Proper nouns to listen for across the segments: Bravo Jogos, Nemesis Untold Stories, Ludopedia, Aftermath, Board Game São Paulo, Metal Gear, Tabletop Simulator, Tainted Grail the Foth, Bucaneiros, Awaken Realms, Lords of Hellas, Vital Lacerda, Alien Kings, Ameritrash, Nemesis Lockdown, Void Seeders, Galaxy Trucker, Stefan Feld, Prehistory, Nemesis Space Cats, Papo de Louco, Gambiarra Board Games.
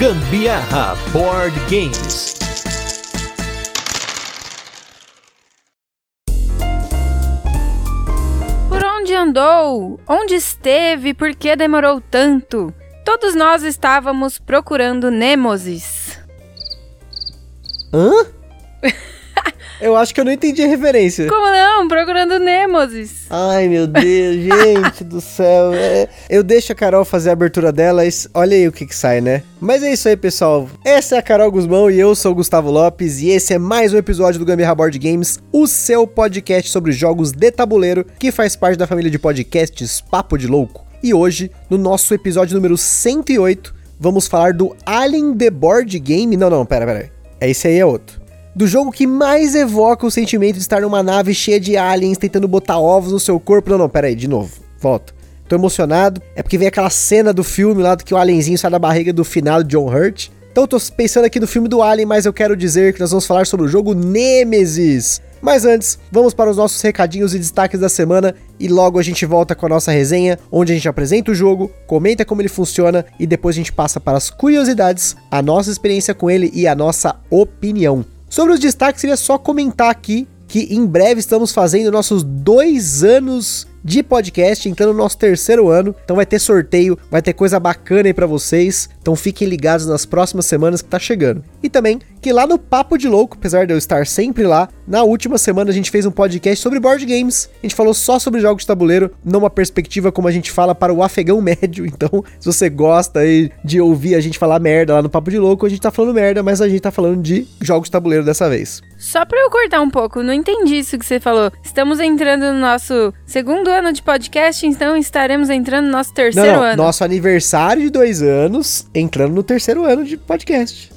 Gambiarra Board Games. Por onde andou? Onde esteve? Por que demorou tanto? Todos nós estávamos procurando Nemesis. Hã? Eu acho que eu não entendi a referência. Como não? Procurando Nemesis. Ai, meu Deus, gente do céu. É. Eu deixo a Carol fazer a abertura dela e olha aí o que sai, né? Mas é isso aí, pessoal. Essa é a Carol Guzmão e eu sou o Gustavo Lopes e esse é mais um episódio do Gambiarra Board Games, o seu podcast sobre jogos de tabuleiro que faz parte da família de podcasts Papo de Louco. E hoje, no nosso episódio número 108, vamos falar do Alien the Board Game... Não, pera. Esse aí é outro. Do jogo que mais evoca o sentimento de estar numa nave cheia de aliens tentando botar ovos no seu corpo. Volta. Tô emocionado. É porque vem aquela cena do filme lá do que o alienzinho sai da barriga do final de John Hurt. Então eu tô pensando aqui no filme do Alien, mas eu quero dizer que nós vamos falar sobre o jogo Nemesis. Mas antes, vamos para os nossos recadinhos e destaques da semana e logo a gente volta com a nossa resenha, onde a gente apresenta o jogo, comenta como ele funciona e depois a gente passa para as curiosidades, a nossa experiência com ele e a nossa opinião. Sobre os destaques, queria só comentar aqui que em breve estamos fazendo nossos 2 anos de podcast, entrando no nosso 3º ano, então vai ter sorteio, vai ter coisa bacana aí pra vocês, então fiquem ligados nas próximas semanas que tá chegando. E também que lá no Papo de Louco, apesar de eu estar sempre lá, na última semana a gente fez um podcast sobre board games, a gente falou só sobre jogos de tabuleiro, numa perspectiva como a gente fala para o afegão médio, então se você gosta aí de ouvir a gente falar merda lá no Papo de Louco, a gente tá falando merda, mas a gente tá falando de jogos de tabuleiro dessa vez. Só pra eu cortar um pouco, não entendi isso que você falou, estamos entrando no nosso 2º ano de podcast, então estaremos entrando no nosso 3º ano. Nosso aniversário de 2 anos, entrando no 3º ano de podcast.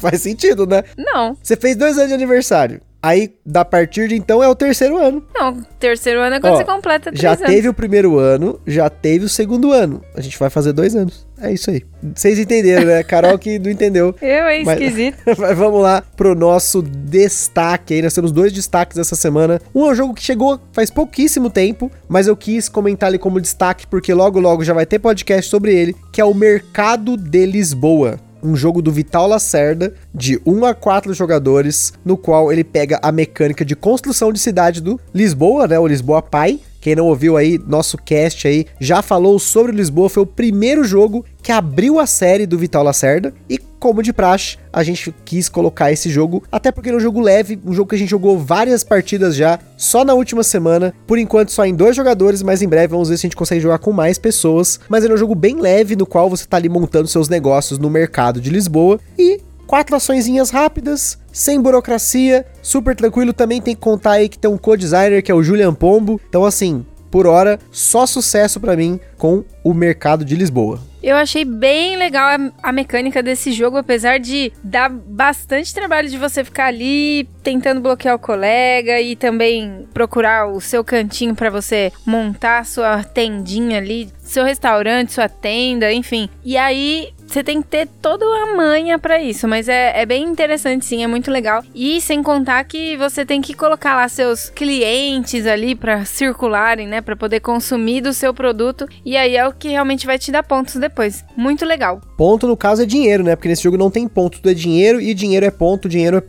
Faz sentido, né? Não. Você fez 2 anos de aniversário. Aí, a partir de então, é o 3º ano. Não, 3º ano é quando você completa 3 anos. Já teve o 1º ano, já teve o 2º ano. A gente vai fazer 2 anos. É isso aí. Vocês entenderam, né? Carol que não entendeu. Eu, é esquisito. Mas vamos lá pro nosso destaque aí. Nós temos 2 destaques essa semana. Um é um jogo que chegou faz pouquíssimo tempo, mas eu quis comentar ele como destaque, porque logo, logo já vai ter podcast sobre ele, que é o Mercado de Lisboa. Um jogo do Vital Lacerda, de 1 a 4 jogadores, no qual ele pega a mecânica de construção de cidade do Lisboa, né, o Lisboa Pai. Quem não ouviu aí, nosso cast aí, já falou sobre Lisboa, foi o primeiro jogo que abriu a série do Vital Lacerda, e como de praxe, a gente quis colocar esse jogo, até porque ele é um jogo leve, um jogo que a gente jogou várias partidas já, só na última semana, por enquanto só em 2 jogadores, mas em breve vamos ver se a gente consegue jogar com mais pessoas, mas ele é um jogo bem leve, no qual você tá ali montando seus negócios no mercado de Lisboa, e 4 açõezinhas rápidas, sem burocracia, super tranquilo. Também tem que contar aí que tem um co-designer que é o Julian Pombo. Então assim, por hora, só sucesso pra mim com o Mercado de Lisboa. Eu achei bem legal a mecânica desse jogo, apesar de dar bastante trabalho de você ficar ali tentando bloquear o colega e também procurar o seu cantinho pra você montar sua tendinha ali, seu restaurante, sua tenda, enfim. E aí... você tem que ter toda a manha pra isso, mas é bem interessante sim, é muito legal. E sem contar que você tem que colocar lá seus clientes ali pra circularem, né, pra poder consumir do seu produto, e aí é o que realmente vai te dar pontos depois. Muito legal. Ponto no caso é dinheiro, né, porque nesse jogo não tem ponto, tudo é dinheiro, e dinheiro é ponto é dinheiro.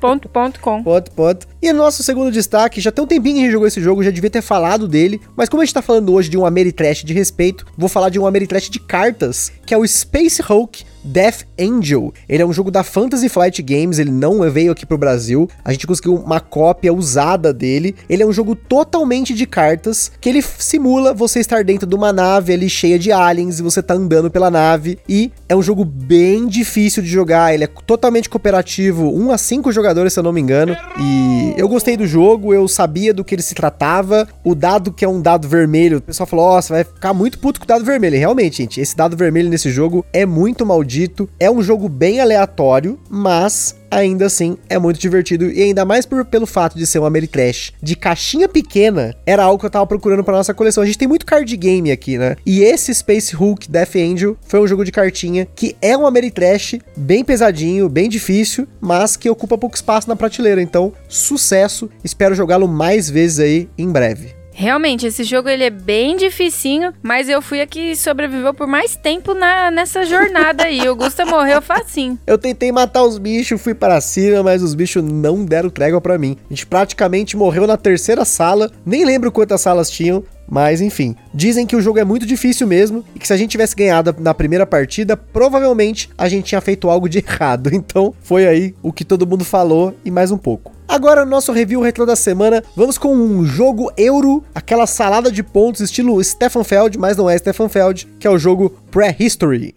Ponto.com. Ponto. E o nosso 2º destaque, já tem um tempinho que a gente jogou esse jogo, já devia ter falado dele, mas como a gente tá falando hoje de um Ameritrash de respeito, vou falar de um Ameritrash de carne, que é o Space Hulk Death Angel. Ele é um jogo da Fantasy Flight Games, ele não veio aqui pro Brasil, a gente conseguiu uma cópia usada dele. Ele é um jogo totalmente de cartas, que ele simula você estar dentro de uma nave ali cheia de aliens, e você tá andando pela nave, e é um jogo bem difícil de jogar, ele é totalmente cooperativo, 1 a 5 jogadores, se eu não me engano, e eu gostei do jogo, eu sabia do que ele se tratava, o dado que é um dado vermelho, o pessoal falou, ó, você vai ficar muito puto com o dado vermelho, e realmente, gente, esse dado vermelho nesse jogo é muito maldito. É um jogo bem aleatório, mas ainda assim é muito divertido, e ainda mais pelo fato de ser um Ameritrash de caixinha pequena, era algo que eu tava procurando pra nossa coleção. A gente tem muito card game aqui, né? E esse Space Hulk Death Angel foi um jogo de cartinha que é um Ameritrash bem pesadinho, bem difícil, mas que ocupa pouco espaço na prateleira, então sucesso, espero jogá-lo mais vezes aí em breve. Realmente, esse jogo ele é bem dificinho, mas eu fui a que sobreviveu por mais tempo nessa jornada aí. O Gusta morreu facinho. Eu tentei matar os bichos, fui para cima, mas os bichos não deram trégua pra mim. A gente praticamente morreu na terceira sala, nem lembro quantas salas tinham, mas enfim. Dizem que o jogo é muito difícil mesmo, e que se a gente tivesse ganhado na primeira partida, provavelmente a gente tinha feito algo de errado. Então foi aí o que todo mundo falou e mais um pouco. Agora, no nosso review retrô da semana, vamos com um jogo euro, aquela salada de pontos estilo Stefan Feld, mas não é Stefan Feld, que é o jogo Prehistory.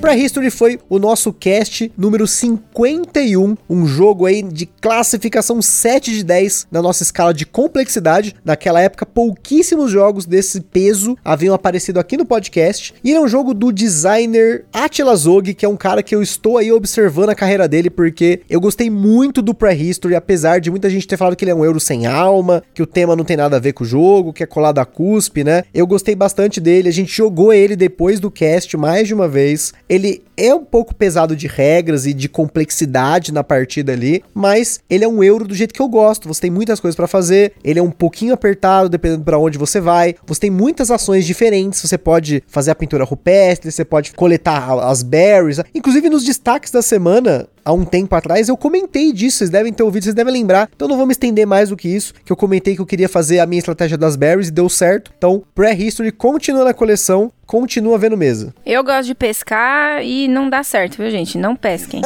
Prehistory foi o nosso cast número 51, um jogo aí de classificação 7 de 10 na nossa escala de complexidade. Naquela época, pouquíssimos jogos desse peso haviam aparecido aqui no podcast. E ele é um jogo do designer Atila Zog, que é um cara que eu estou aí observando a carreira dele, porque eu gostei muito do Prehistory, apesar de muita gente ter falado que ele é um euro sem alma, que o tema não tem nada a ver com o jogo, que é colado a cuspe, né? Eu gostei bastante dele, a gente jogou ele depois do cast mais de uma vez. Ele é um pouco pesado de regras e de complexidade na partida ali, mas ele é um euro do jeito que eu gosto. Você tem muitas coisas pra fazer, ele é um pouquinho apertado, dependendo pra onde você vai. Você tem muitas ações diferentes, você pode fazer a pintura rupestre, você pode coletar as berries. Inclusive, nos destaques da semana, há um tempo atrás, eu comentei disso, vocês devem ter ouvido, vocês devem lembrar. Então não vou me estender mais do que isso, que eu comentei que eu queria fazer a minha estratégia das berries e deu certo. Então, Prehistory continua na coleção, continua vendo mesa. Eu gosto de pescar e não dá certo, viu, gente? Não pesquem.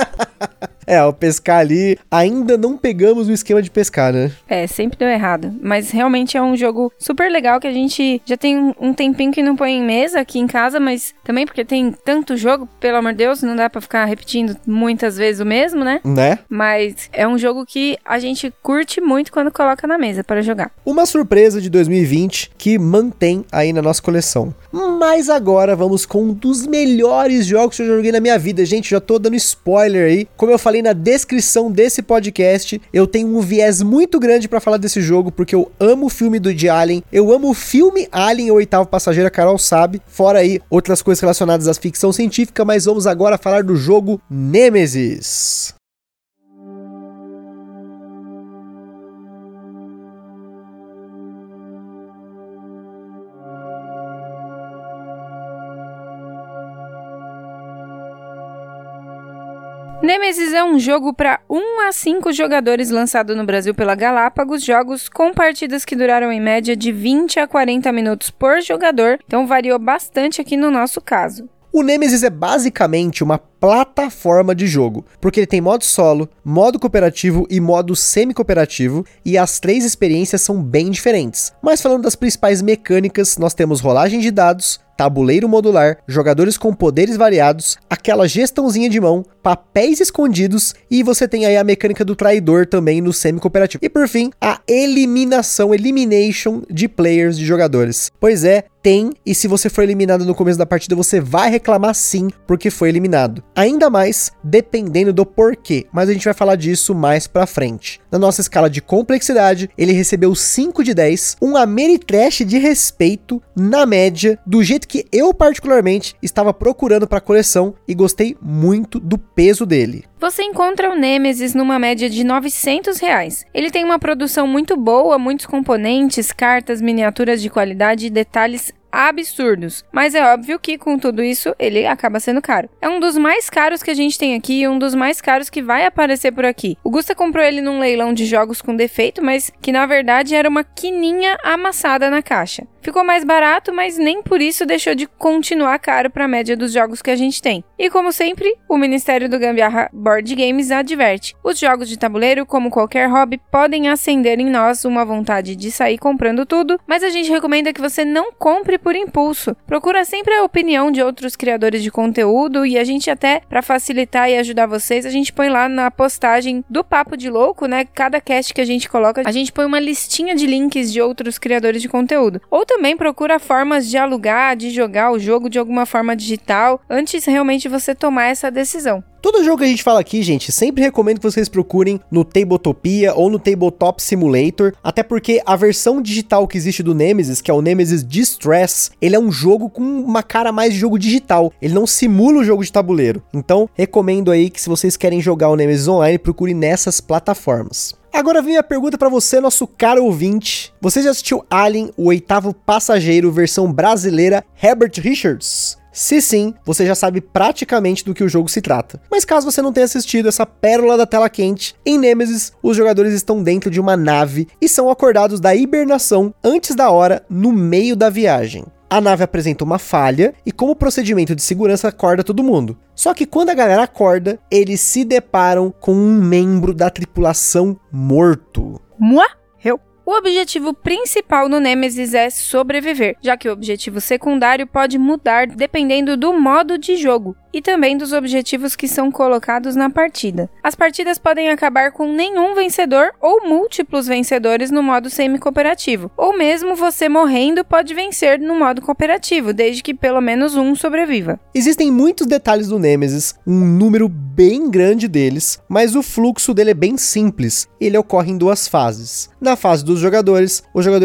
O pescar ali, ainda não pegamos o esquema de pescar, né? Sempre deu errado. Mas realmente é um jogo super legal que a gente já tem um tempinho que não põe em mesa aqui em casa, mas também porque tem tanto jogo, pelo amor de Deus, não dá pra ficar repetindo muitas vezes o mesmo, né? Mas é um jogo que a gente curte muito quando coloca na mesa para jogar. Uma surpresa de 2020 que mantém aí na nossa coleção. Mas agora vamos com um dos melhores jogos que eu joguei na minha vida. Gente, já tô dando spoiler aí. Como eu falei na descrição desse podcast, eu tenho um viés muito grande pra falar desse jogo, porque eu amo o filme de Alien, eu amo o filme Alien, o Oitavo Passageiro, a Carol sabe, fora aí outras coisas relacionadas à ficção científica, mas vamos agora falar do jogo Nemesis. Nemesis é um jogo para 1 a 5 jogadores lançado no Brasil pela Galápagos Jogos, com partidas que duraram em média de 20 a 40 minutos por jogador, então variou bastante aqui no nosso caso. O Nemesis é basicamente uma plataforma de jogo, porque ele tem modo solo, modo cooperativo e modo semi-cooperativo, e as três experiências são bem diferentes. Mas falando das principais mecânicas, nós temos rolagem de dados, tabuleiro modular, jogadores com poderes variados, aquela gestãozinha de mão, papéis escondidos, e você tem aí a mecânica do traidor também no semi-cooperativo. E por fim, a elimination de players, de jogadores. Pois é, tem, e se você for eliminado no começo da partida, você vai reclamar sim, porque foi eliminado. Ainda mais, dependendo do porquê, mas a gente vai falar disso mais pra frente. Na nossa escala de complexidade, ele recebeu 5 de 10, um Ameritrash de respeito, na média, do jeito que eu particularmente estava procurando para a coleção e gostei muito do peso dele. Você encontra o Nemesis numa média de R$900. Ele tem uma produção muito boa, muitos componentes, cartas, miniaturas de qualidade e detalhes absurdos, mas é óbvio que com tudo isso ele acaba sendo caro. É um dos mais caros que a gente tem aqui e um dos mais caros que vai aparecer por aqui. O Gusta comprou ele num leilão de jogos com defeito, mas que na verdade era uma quininha amassada na caixa. Ficou mais barato, mas nem por isso deixou de continuar caro para a média dos jogos que a gente tem. E como sempre, o Ministério do Gambiarra Board Games adverte: os jogos de tabuleiro, como qualquer hobby, podem acender em nós uma vontade de sair comprando tudo, mas a gente recomenda que você não compre por impulso. Procura sempre a opinião de outros criadores de conteúdo, e a gente até, para facilitar e ajudar vocês, a gente põe lá na postagem do Papo de Louco, né? Cada cast que a gente coloca, a gente põe uma listinha de links de outros criadores de conteúdo. Ou também procura formas de alugar, de jogar o jogo de alguma forma digital, antes realmente você tomar essa decisão. Todo jogo que a gente fala aqui, gente, sempre recomendo que vocês procurem no Tabletopia ou no Tabletop Simulator, até porque a versão digital que existe do Nemesis, que é o Nemesis Distress, ele é um jogo com uma cara mais de jogo digital, ele não simula o jogo de tabuleiro. Então, recomendo aí que se vocês querem jogar o Nemesis online, procurem nessas plataformas. Agora vem a pergunta pra você, nosso caro ouvinte. Você já assistiu Alien, o oitavo passageiro, versão brasileira, Herbert Richards? Se sim, você já sabe praticamente do que o jogo se trata. Mas caso você não tenha assistido essa pérola da tela quente, em Nemesis, os jogadores estão dentro de uma nave e são acordados da hibernação antes da hora, no meio da viagem. A nave apresenta uma falha e, como procedimento de segurança, acorda todo mundo. Só que quando a galera acorda, eles se deparam com um membro da tripulação morto. O objetivo principal no Nemesis é sobreviver, já que o objetivo secundário pode mudar dependendo do modo de jogo e também dos objetivos que são colocados na partida. As partidas podem acabar com nenhum vencedor ou múltiplos vencedores no modo semi-cooperativo, ou mesmo você morrendo pode vencer no modo cooperativo, desde que pelo menos um sobreviva. Existem muitos detalhes do Nemesis, um número bem grande deles, mas o fluxo dele é bem simples, ele ocorre em duas fases. Na fase do os jogadores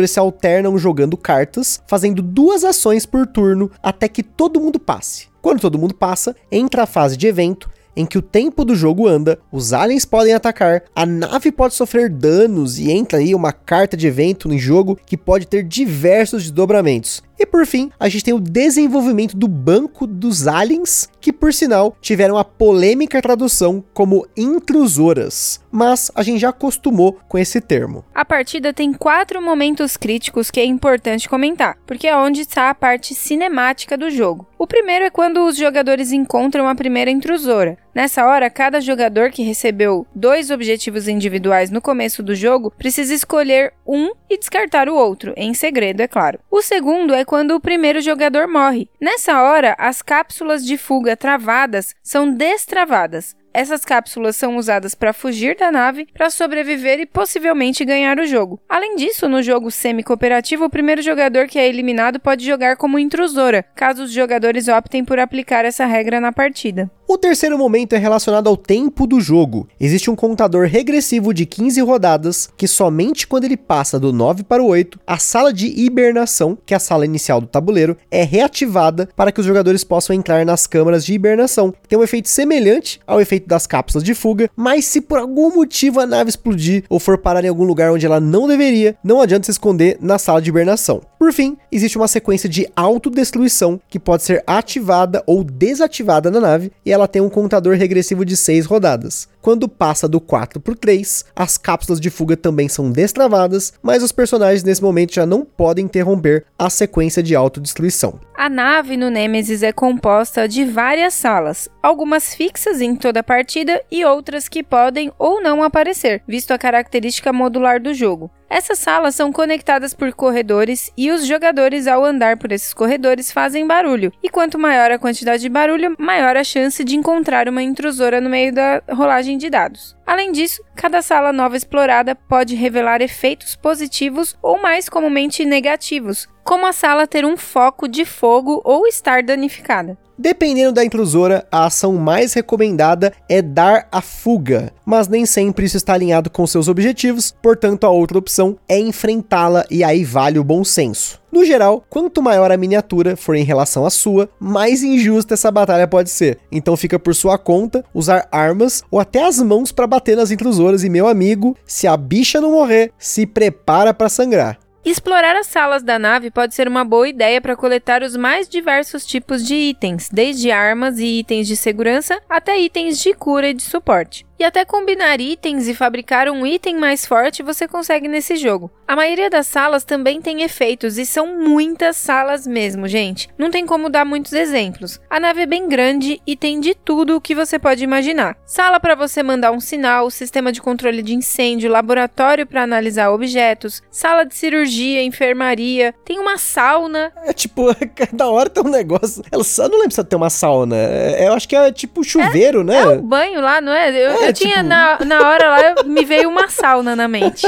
se alternam jogando cartas, fazendo duas ações por turno até que todo mundo passe. Quando todo mundo passa, entra a fase de evento, em que o tempo do jogo anda, os aliens podem atacar, a nave pode sofrer danos e entra aí uma carta de evento no jogo que pode ter diversos desdobramentos. E por fim, a gente tem o desenvolvimento do banco dos aliens, que por sinal tiveram a polêmica tradução como intrusoras, mas a gente já acostumou com esse termo. A partida tem 4 momentos críticos que é importante comentar, porque é onde está a parte cinemática do jogo. O primeiro é quando os jogadores encontram a primeira intrusora. Nessa hora, cada jogador que recebeu 2 objetivos individuais no começo do jogo, precisa escolher um e descartar o outro, em segredo, é claro. O segundo é quando o primeiro jogador morre. Nessa hora, as cápsulas de fuga travadas são destravadas. Essas cápsulas são usadas para fugir da nave, para sobreviver e possivelmente ganhar o jogo. Além disso, no jogo semi-cooperativo, o primeiro jogador que é eliminado pode jogar como intrusora, caso os jogadores optem por aplicar essa regra na partida. O terceiro momento é relacionado ao tempo do jogo. Existe um contador regressivo de 15 rodadas, que somente quando ele passa do 9 para o 8, a sala de hibernação, que é a sala inicial do tabuleiro, é reativada para que os jogadores possam entrar nas câmaras de hibernação. Tem um efeito semelhante ao efeito das cápsulas de fuga, mas se por algum motivo a nave explodir ou for parar em algum lugar onde ela não deveria, não adianta se esconder na sala de hibernação. Por fim, existe uma sequência de autodestruição, que pode ser ativada ou desativada na nave, e ela tem um contador regressivo de 6 rodadas. Quando passa do 4 para o 3, as cápsulas de fuga também são destravadas, mas os personagens nesse momento já não podem interromper a sequência de autodestruição. A nave no Nemesis é composta de várias salas, algumas fixas em toda a partida e outras que podem ou não aparecer, visto a característica modular do jogo. Essas salas são conectadas por corredores e os jogadores, ao andar por esses corredores, fazem barulho. E quanto maior a quantidade de barulho, maior a chance de encontrar uma intrusora no meio da rolagem de dados. Além disso, cada sala nova explorada pode revelar efeitos positivos ou mais comumente negativos, como a sala ter um foco de fogo ou estar danificada. Dependendo da intrusora, a ação mais recomendada é dar a fuga, mas nem sempre isso está alinhado com seus objetivos, portanto a outra opção é enfrentá-la e aí vale o bom senso. No geral, quanto maior a miniatura for em relação à sua, mais injusta essa batalha pode ser. Então fica por sua conta usar armas ou até as mãos para bater nas intrusoras e, meu amigo, se a bicha não morrer, se prepara para sangrar. Explorar as salas da nave pode ser uma boa ideia para coletar os mais diversos tipos de itens, desde armas e itens de segurança até itens de cura e de suporte. E até combinar itens e fabricar um item mais forte você consegue nesse jogo. A maioria das salas também tem efeitos e são muitas salas mesmo, gente. Não tem como dar muitos exemplos. A nave é bem grande e tem de tudo o que você pode imaginar. Sala para você mandar um sinal, sistema de controle de incêndio, laboratório para analisar objetos, sala de cirurgia, enfermaria, tem uma sauna. É tipo, cada hora tem um negócio. Eu só não lembro se tem uma sauna. Eu acho que é tipo chuveiro, né? É um banho lá, não é? Eu tinha, tipo... na hora lá, me veio uma sauna na mente.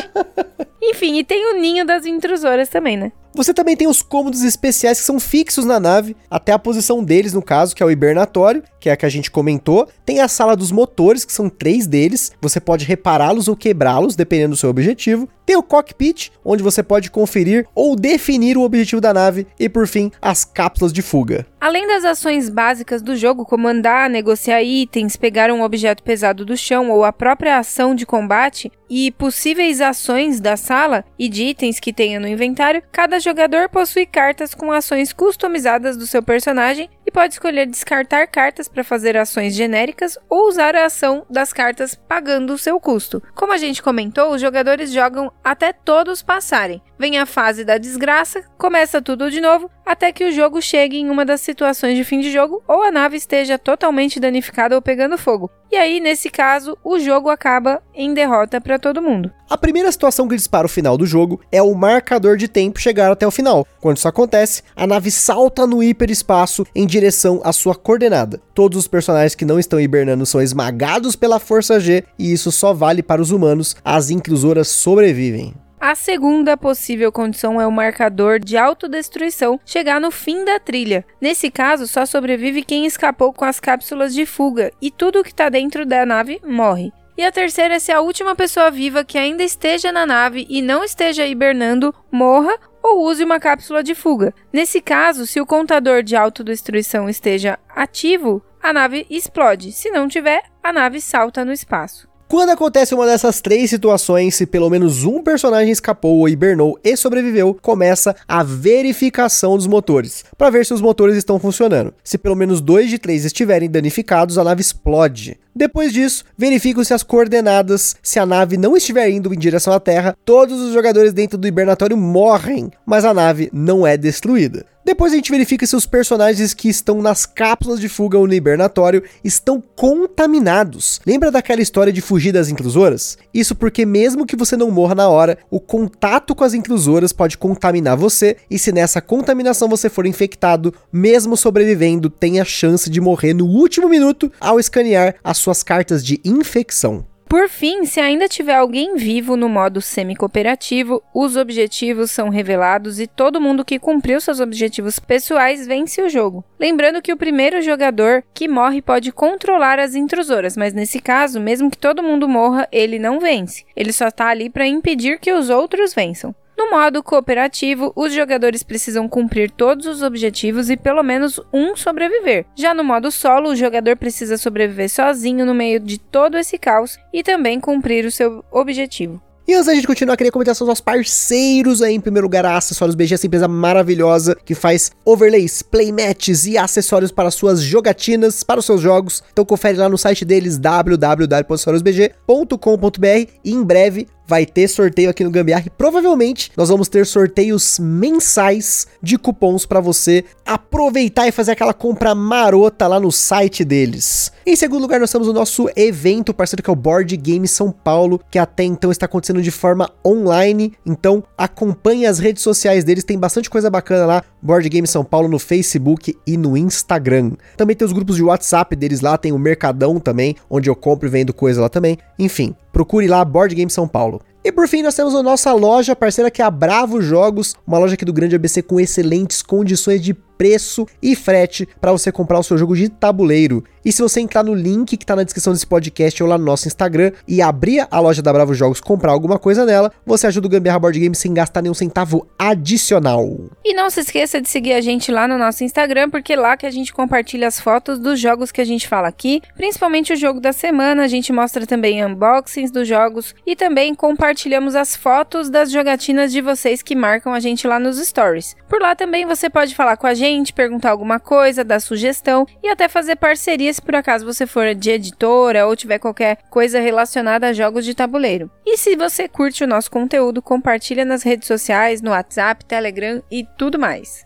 Enfim, e tem o ninho das intrusoras também, né? Você também tem os cômodos especiais que são fixos na nave, até a posição deles, no caso, que é o hibernatório, que é a que a gente comentou. Tem a sala dos motores, que são 3 deles. Você pode repará-los ou quebrá-los, dependendo do seu objetivo. Tem o cockpit, onde você pode conferir ou definir o objetivo da nave. E, por fim, as cápsulas de fuga. Além das ações básicas do jogo, como andar, negociar itens, pegar um objeto pesado do chão ou a própria ação de combate e possíveis ações da sala e de itens que tenha no inventário, cada jogador possui cartas com ações customizadas do seu personagem e pode escolher descartar cartas para fazer ações genéricas ou usar a ação das cartas pagando o seu custo. Como a gente comentou, os jogadores jogam até todos passarem. Vem a fase da desgraça, começa tudo de novo, até que o jogo chegue em uma das situações de fim de jogo ou a nave esteja totalmente danificada ou pegando fogo. E aí, nesse caso, o jogo acaba em derrota para todo mundo. A primeira situação que dispara o final do jogo é o marcador de tempo chegar até o final. Quando isso acontece, a nave salta no hiperespaço em direção à sua coordenada. Todos os personagens que não estão hibernando são esmagados pela força G e isso só vale para os humanos, as inclusoras sobrevivem. A segunda possível condição é o marcador de autodestruição chegar no fim da trilha. Nesse caso, só sobrevive quem escapou com as cápsulas de fuga e tudo que está dentro da nave morre. E a terceira é se a última pessoa viva que ainda esteja na nave e não esteja hibernando morra ou use uma cápsula de fuga. Nesse caso, se o contador de autodestruição esteja ativo, a nave explode. Se não tiver, a nave salta no espaço. Quando acontece uma dessas 3 situações, se pelo menos um personagem escapou ou hibernou e sobreviveu, começa a verificação dos motores, para ver se os motores estão funcionando. Se pelo menos 2 de 3 estiverem danificados, a nave explode. Depois disso, verificam-se as coordenadas. Se a nave não estiver indo em direção à Terra, todos os jogadores dentro do hibernatório morrem, mas a nave não é destruída. Depois a gente verifica se os personagens que estão nas cápsulas de fuga ou no hibernatório estão contaminados. Lembra daquela história de fugir das inclusoras? Isso porque mesmo que você não morra na hora, o contato com as inclusoras pode contaminar você, e se nessa contaminação você for infectado, mesmo sobrevivendo, tem a chance de morrer no último minuto ao escanear as suas cartas de infecção. Por fim, se ainda tiver alguém vivo no modo semi-cooperativo, os objetivos são revelados e todo mundo que cumpriu seus objetivos pessoais vence o jogo. Lembrando que o primeiro jogador que morre pode controlar as intrusoras, mas nesse caso, mesmo que todo mundo morra, ele não vence. Ele só está ali para impedir que os outros vençam. No modo cooperativo, os jogadores precisam cumprir todos os objetivos e pelo menos um sobreviver. Já no modo solo, o jogador precisa sobreviver sozinho no meio de todo esse caos e também cumprir o seu objetivo. E antes da gente continuar, queria comentar sobre os nossos parceiros aí. Em primeiro lugar, a Acessórios BG, essa empresa maravilhosa que faz overlays, playmatches e acessórios para suas jogatinas, para os seus jogos. Então confere lá no site deles, www.acessoriosbg.com.br, e em breve vai ter sorteio aqui no Gambiarra e provavelmente nós vamos ter sorteios mensais de cupons para você aproveitar e fazer aquela compra marota lá no site deles. Em segundo lugar, nós temos o nosso evento parceiro, que é o Board Game São Paulo, que até então está acontecendo de forma online. Então acompanhe as redes sociais deles, tem bastante coisa bacana lá, Board Game São Paulo no Facebook e no Instagram. Também tem os grupos de WhatsApp deles lá, tem o Mercadão também, onde eu compro e vendo coisa lá também. Enfim, procure lá, Board Game São Paulo. E por fim, nós temos a nossa loja parceira, que é a Bravo Jogos, uma loja aqui do Grande ABC com excelentes condições de preço e frete para você comprar o seu jogo de tabuleiro. E se você entrar no link que tá na descrição desse podcast ou lá no nosso Instagram e abrir a loja da Bravo Jogos, comprar alguma coisa nela, você ajuda o Gambiarra Board Games sem gastar nenhum centavo adicional. E não se esqueça de seguir a gente lá no nosso Instagram, porque é lá que a gente compartilha as fotos dos jogos que a gente fala aqui, principalmente o jogo da semana. A gente mostra também unboxings dos jogos e também compartilhamos as fotos das jogatinas de vocês que marcam a gente lá nos stories. Por lá também você pode falar com a gente, perguntar alguma coisa, dar sugestão e até fazer parcerias, se por acaso você for de editora ou tiver qualquer coisa relacionada a jogos de tabuleiro. E se você curte o nosso conteúdo, compartilha nas redes sociais, no WhatsApp, Telegram e tudo mais.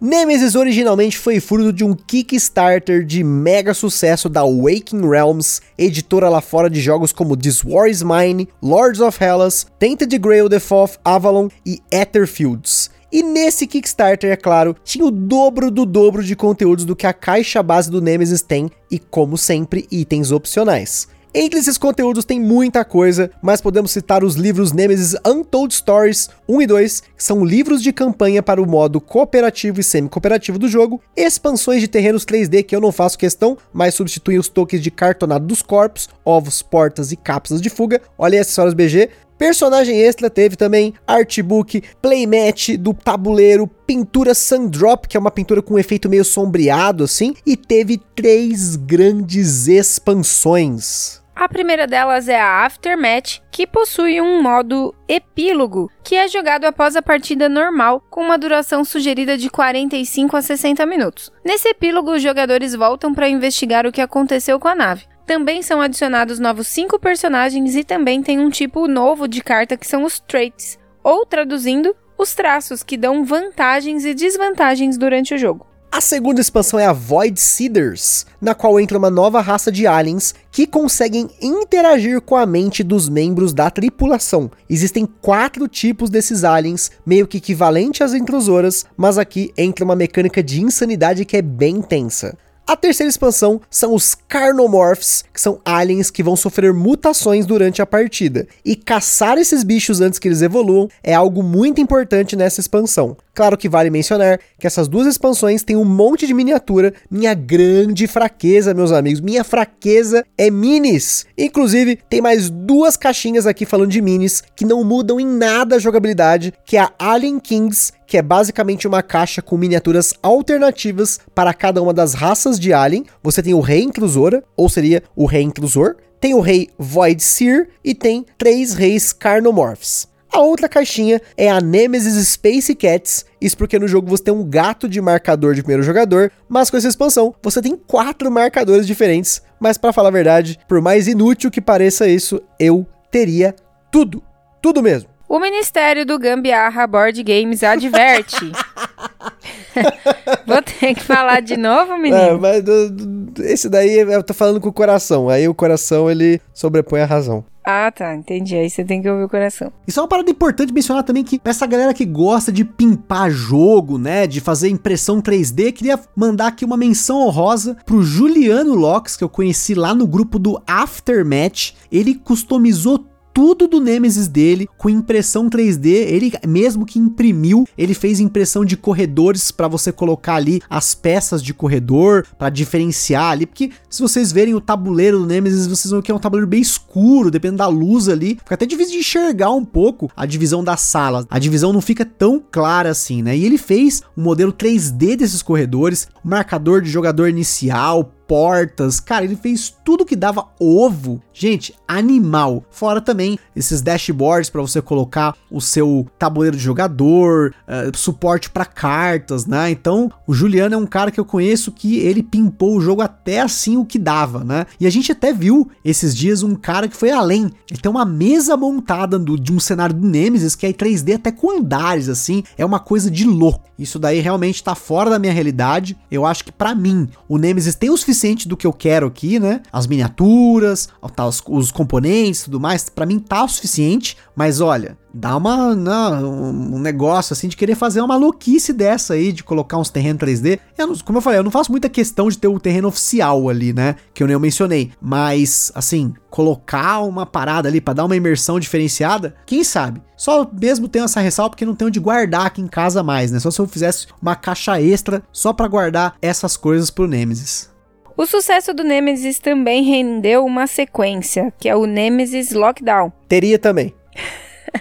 Nemesis originalmente foi fruto de um Kickstarter de mega sucesso da Awaken Realms, editora lá fora de jogos como This War is Mine, Lords of Hellas, Tainted Grail the Foth, Avalon e Etherfields. E nesse Kickstarter, é claro, tinha o dobro do dobro de conteúdos do que a caixa base do Nemesis tem e, como sempre, itens opcionais. Entre esses conteúdos tem muita coisa, mas podemos citar os livros Nemesis Untold Stories 1 e 2, que são livros de campanha para o modo cooperativo e semi-cooperativo do jogo, expansões de terrenos 3D que eu não faço questão, mas substituem os tokens de cartonado dos corpos, ovos, portas e cápsulas de fuga. Olha aí, Acessórios BG. Personagem extra teve também artbook, playmat do tabuleiro, pintura sundrop, que é uma pintura com um efeito meio sombreado assim, e teve 3 grandes expansões. A primeira delas é a Aftermath, que possui um modo epílogo, que é jogado após a partida normal, com uma duração sugerida de 45 a 60 minutos. Nesse epílogo, os jogadores voltam para investigar o que aconteceu com a nave. Também são adicionados novos 5 personagens e também tem um tipo novo de carta que são os traits, ou traduzindo, os traços que dão vantagens e desvantagens durante o jogo. A segunda expansão é a Void Seeders, na qual entra uma nova raça de aliens que conseguem interagir com a mente dos membros da tripulação. Existem 4 tipos desses aliens, meio que equivalente às intrusoras, mas aqui entra uma mecânica de insanidade que é bem tensa. A terceira expansão são os Carnomorphs, que são aliens que vão sofrer mutações durante a partida. E caçar esses bichos antes que eles evoluam é algo muito importante nessa expansão. Claro que vale mencionar que essas 2 expansões têm um monte de miniatura. Minha grande fraqueza, meus amigos, minha fraqueza é minis. Inclusive, tem mais 2 caixinhas aqui falando de minis que não mudam em nada a jogabilidade, que é a Alien Kings, que é basicamente uma caixa com miniaturas alternativas para cada uma das raças de alien. Você tem o Rei Intrusora, ou seria o Rei Intrusor, tem o Rei Void Seer e tem 3 Reis Carnomorphs. A outra caixinha é a Nemesis Space Cats, isso porque no jogo você tem um gato de marcador de primeiro jogador, mas com essa expansão você tem 4 marcadores diferentes, mas para falar a verdade, por mais inútil que pareça isso, eu teria tudo, tudo mesmo. O Ministério do Gambiarra Board Games adverte. Vou ter que falar de novo, menino? É, mas esse daí eu tô falando com o coração. Aí o coração, ele sobrepõe a razão. Ah, tá. Entendi. Aí você tem que ouvir o coração. E só uma parada importante mencionar também que essa galera que gosta de pimpar jogo, né? De fazer impressão 3D, queria mandar aqui uma menção honrosa pro Juliano Lopes, que eu conheci lá no grupo do Aftermath. Ele customizou tudo do Nemesis dele, com impressão 3D, ele mesmo que imprimiu, ele fez impressão de corredores para você colocar ali as peças de corredor, para diferenciar ali, porque se vocês verem o tabuleiro do Nemesis, vocês vão ver que é um tabuleiro bem escuro, dependendo da luz ali, fica até difícil de enxergar um pouco a divisão das salas, a divisão não fica tão clara assim, né? E ele fez um modelo 3D desses corredores, marcador de jogador inicial, portas, cara, ele fez tudo que dava ovo, gente, animal. Fora também esses dashboards para você colocar o seu tabuleiro de jogador, suporte para cartas, né? Então, o Juliano é um cara que eu conheço que ele pimpou o jogo até assim o que dava, né? E a gente até viu esses dias um cara que foi além. Ele tem uma mesa montada de um cenário do Nemesis que é 3D até com andares, assim, é uma coisa de louco. Isso daí realmente tá fora da minha realidade. Eu acho que para mim, o Nemesis tem o suficiente do que eu quero aqui, né? As miniaturas, os componentes, tudo mais, pra mim tá o suficiente, mas olha, dá um negócio assim de querer fazer uma maluquice dessa aí, de colocar uns terrenos 3D. Como eu falei, eu não faço muita questão de ter o terreno oficial ali, né? Que eu nem mencionei, mas assim, colocar uma parada ali pra dar uma imersão diferenciada, quem sabe? Só mesmo tenho essa ressalva porque não tenho onde guardar aqui em casa mais, né? Só se eu fizesse uma caixa extra só pra guardar essas coisas pro Nemesis. O sucesso do Nemesis também rendeu uma sequência, que é o Nemesis Lockdown. Teria também.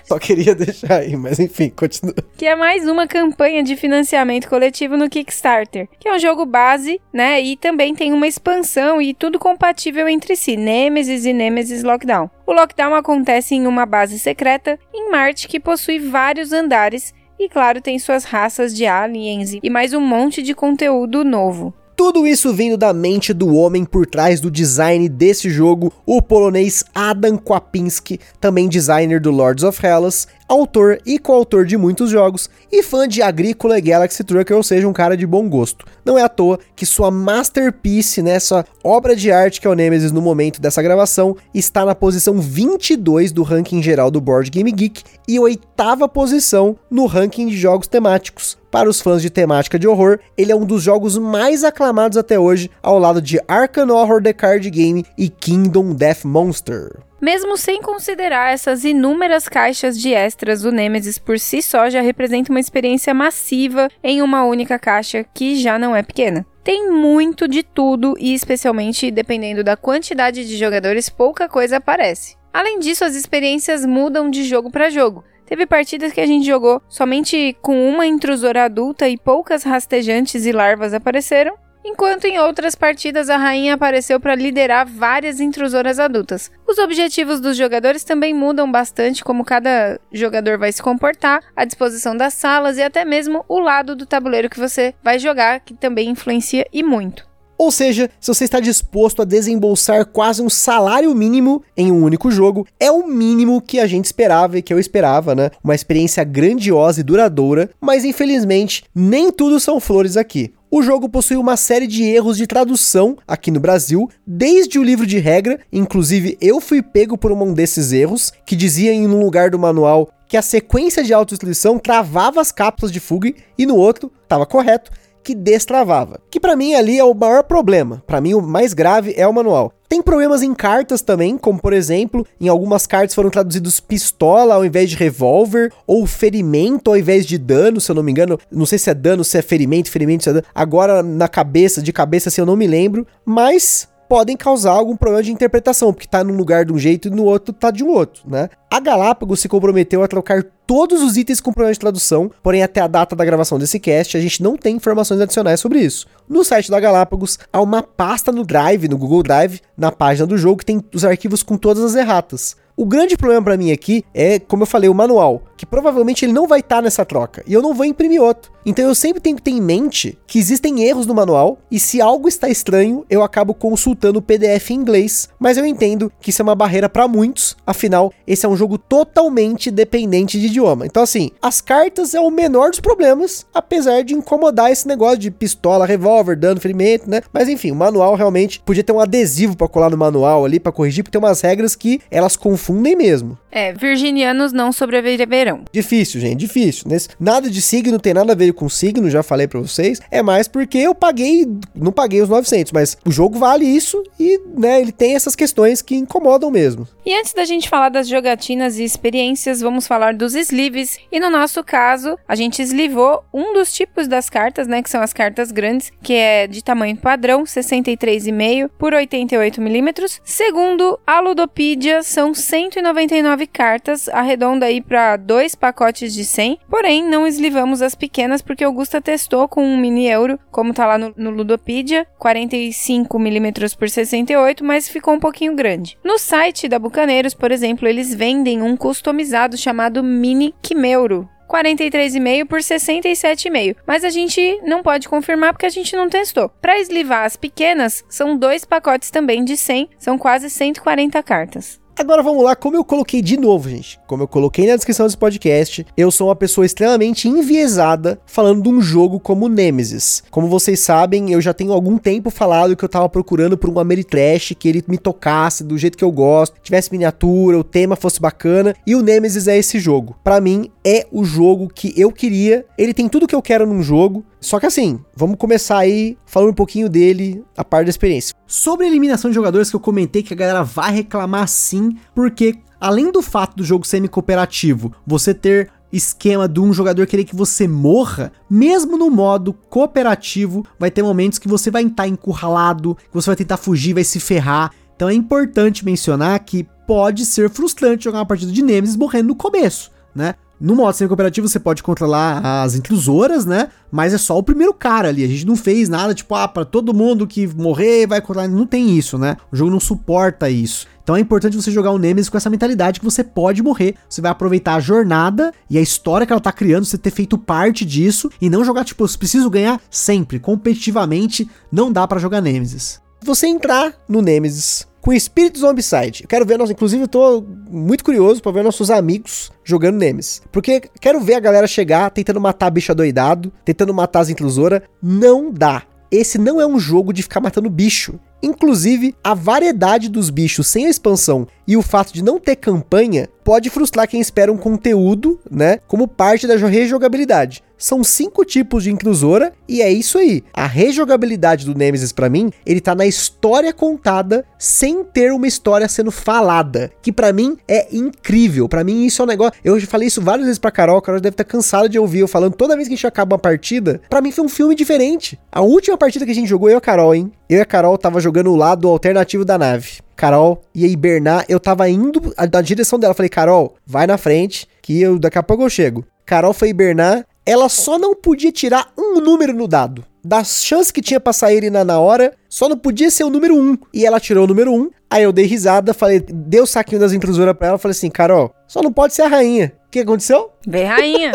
Só queria deixar aí, mas enfim, continua. Que é mais uma campanha de financiamento coletivo no Kickstarter, que é um jogo base, né? E também tem uma expansão e tudo compatível entre si, Nemesis e Nemesis Lockdown. O Lockdown acontece em uma base secreta em Marte que possui vários andares e, claro, tem suas raças de aliens e mais um monte de conteúdo novo. Tudo isso vindo da mente do homem por trás do design desse jogo, o polonês Adam Kłapczyński, também designer do Lords of Hellas, autor e coautor de muitos jogos, e fã de Agrícola e Galaxy Trucker, ou seja, um cara de bom gosto. Não é à toa que sua masterpiece, nessa obra de arte que é o Nemesis no momento dessa gravação, está na posição 22 do ranking geral do Board Game Geek e 8ª posição no ranking de jogos temáticos. Para os fãs de temática de horror, ele é um dos jogos mais aclamados até hoje, ao lado de Arkham Horror The Card Game e Kingdom Death Monster. Mesmo sem considerar essas inúmeras caixas de extras, o Nemesis por si só já representa uma experiência massiva em uma única caixa que já não é pequena. Tem muito de tudo e, especialmente, dependendo da quantidade de jogadores, pouca coisa aparece. Além disso, as experiências mudam de jogo para jogo. Teve partidas que a gente jogou somente com uma intrusora adulta e poucas rastejantes e larvas apareceram, enquanto em outras partidas a rainha apareceu para liderar várias intrusoras adultas. Os objetivos dos jogadores também mudam bastante, como cada jogador vai se comportar, a disposição das salas e até mesmo o lado do tabuleiro que você vai jogar, que também influencia e muito. Ou seja, se você está disposto a desembolsar quase um salário mínimo em um único jogo, é o mínimo que a gente esperava e que eu esperava, né? Uma experiência grandiosa e duradoura, mas infelizmente nem tudo são flores aqui. O jogo possui uma série de erros de tradução aqui no Brasil, desde o livro de regra, inclusive eu fui pego por um desses erros, que dizia em um lugar do manual que a sequência de autodestruição travava as cápsulas de fuga e no outro, estava correto, que destravava. Que pra mim ali é o maior problema, pra mim o mais grave é o manual. Tem problemas em cartas também, como por exemplo, em algumas cartas foram traduzidos pistola ao invés de revólver, ou ferimento ao invés de dano, se eu não me engano, não sei se é dano, se é ferimento, ferimento, se é dano, agora na cabeça, de cabeça assim eu não me lembro, mas podem causar algum problema de interpretação, porque tá num lugar de um jeito e no outro tá de um outro, né? A Galápagos se comprometeu a trocar todos os itens com problema de tradução, porém até a data da gravação desse cast a gente não tem informações adicionais sobre isso. No site da Galápagos há uma pasta no Drive, no Google Drive, na página do jogo que tem os arquivos com todas as erratas. O grande problema pra mim aqui é, como eu falei, o manual, que provavelmente ele não vai estar nessa troca, e eu não vou imprimir outro. Então eu sempre tenho que ter em mente que existem erros no manual, e se algo está estranho, eu acabo consultando o PDF em inglês, mas eu entendo que isso é uma barreira pra muitos, afinal, esse é um jogo totalmente dependente de idioma. Então assim, as cartas é o menor dos problemas, apesar de incomodar esse negócio de pistola, revólver, dano, ferimento, né? Mas enfim, o manual realmente podia ter um adesivo pra colar no manual ali, pra corrigir, porque tem umas regras que elas confundem nem mesmo. É, virginianos não sobreviverão. Difícil, gente, difícil. Nada de signo, tem nada a ver com signo, já falei pra vocês. É mais porque eu paguei, não paguei os 900, mas o jogo vale isso e, né, ele tem essas questões que incomodam mesmo. E antes da gente falar das jogatinas e experiências, vamos falar dos sleeves. E no nosso caso, a gente eslivou um dos tipos das cartas, né, que são as cartas grandes, que é de tamanho padrão, 63,5 por 88 milímetros. Segundo a Ludopedia, são 199 cartas, arredonda aí para 2 pacotes de 100, porém não eslivamos as pequenas porque o Gusta testou com um mini euro, como tá lá no Ludopedia, 45mm por 68, mas ficou um pouquinho grande. No site da Bucaneiros, por exemplo, eles vendem um customizado chamado Mini Quimeuro, 43,5 por 67,5, mas a gente não pode confirmar porque a gente não testou. Para eslivar as pequenas, são 2 pacotes também de 100, são quase 140 cartas. Agora vamos lá, como eu coloquei de novo, gente, como eu coloquei na descrição desse podcast, eu sou uma pessoa extremamente enviesada falando de um jogo como Nemesis. Como vocês sabem, eu já tenho algum tempo falado que eu tava procurando por um Ameritrash, que ele me tocasse do jeito que eu gosto, tivesse miniatura, o tema fosse bacana, e o Nemesis é esse jogo. Pra mim, é o jogo que eu queria, ele tem tudo que eu quero num jogo, só que assim, vamos começar aí falando um pouquinho dele, a parte da experiência. Sobre a eliminação de jogadores que eu comentei que a galera vai reclamar sim, porque além do fato do jogo semi-cooperativo, você ter esquema de um jogador querer que você morra, mesmo no modo cooperativo, vai ter momentos que você vai estar encurralado, que você vai tentar fugir, vai se ferrar. Então é importante mencionar que pode ser frustrante jogar uma partida de Nemesis morrendo no começo, né? No modo semi-cooperativo você pode controlar as intrusoras, né? Mas é só o primeiro cara ali. A gente não fez nada, tipo, pra todo mundo que morrer vai controlar. Não tem isso, né? O jogo não suporta isso. Então é importante você jogar o Nemesis com essa mentalidade que você pode morrer, você vai aproveitar a jornada e a história que ela tá criando, você ter feito parte disso e não jogar, tipo, eu preciso ganhar sempre, competitivamente, não dá pra jogar Nemesis. Você entrar no Nemesis com o espírito Zombicide. Eu quero ver, inclusive eu tô muito curioso pra ver nossos amigos jogando Nemesis, porque quero ver a galera chegar tentando matar a bicha doidado, tentando matar as intrusoras, não dá. Esse não é um jogo de ficar matando bicho. Inclusive, a variedade dos bichos sem a expansão e o fato de não ter campanha pode frustrar quem espera um conteúdo, né, como parte da rejogabilidade. São 5 tipos de inclusora e é isso aí. A rejogabilidade do Nemesis, pra mim, ele tá na história contada sem ter uma história sendo falada, que pra mim é incrível. Pra mim isso é um negócio... Eu já falei isso várias vezes pra Carol, a Carol deve estar cansada de ouvir eu falando toda vez que a gente acaba uma partida. Pra mim foi um filme diferente. A última partida que a gente jogou, eu e a Carol, hein? Eu e a Carol tava jogando o lado alternativo da nave. Carol ia hibernar, eu tava indo na direção dela. Falei, Carol, vai na frente, que daqui a pouco eu chego. Carol foi hibernar. Ela só não podia tirar um número no dado. Das chances que tinha pra sair na hora, só não podia ser o número 1. E ela tirou o número 1. Aí eu dei risada, falei, dei o saquinho das inclusoras pra ela. Falei assim, Carol, só não pode ser a rainha. O que aconteceu? Veio rainha.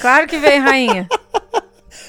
Claro que veio rainha.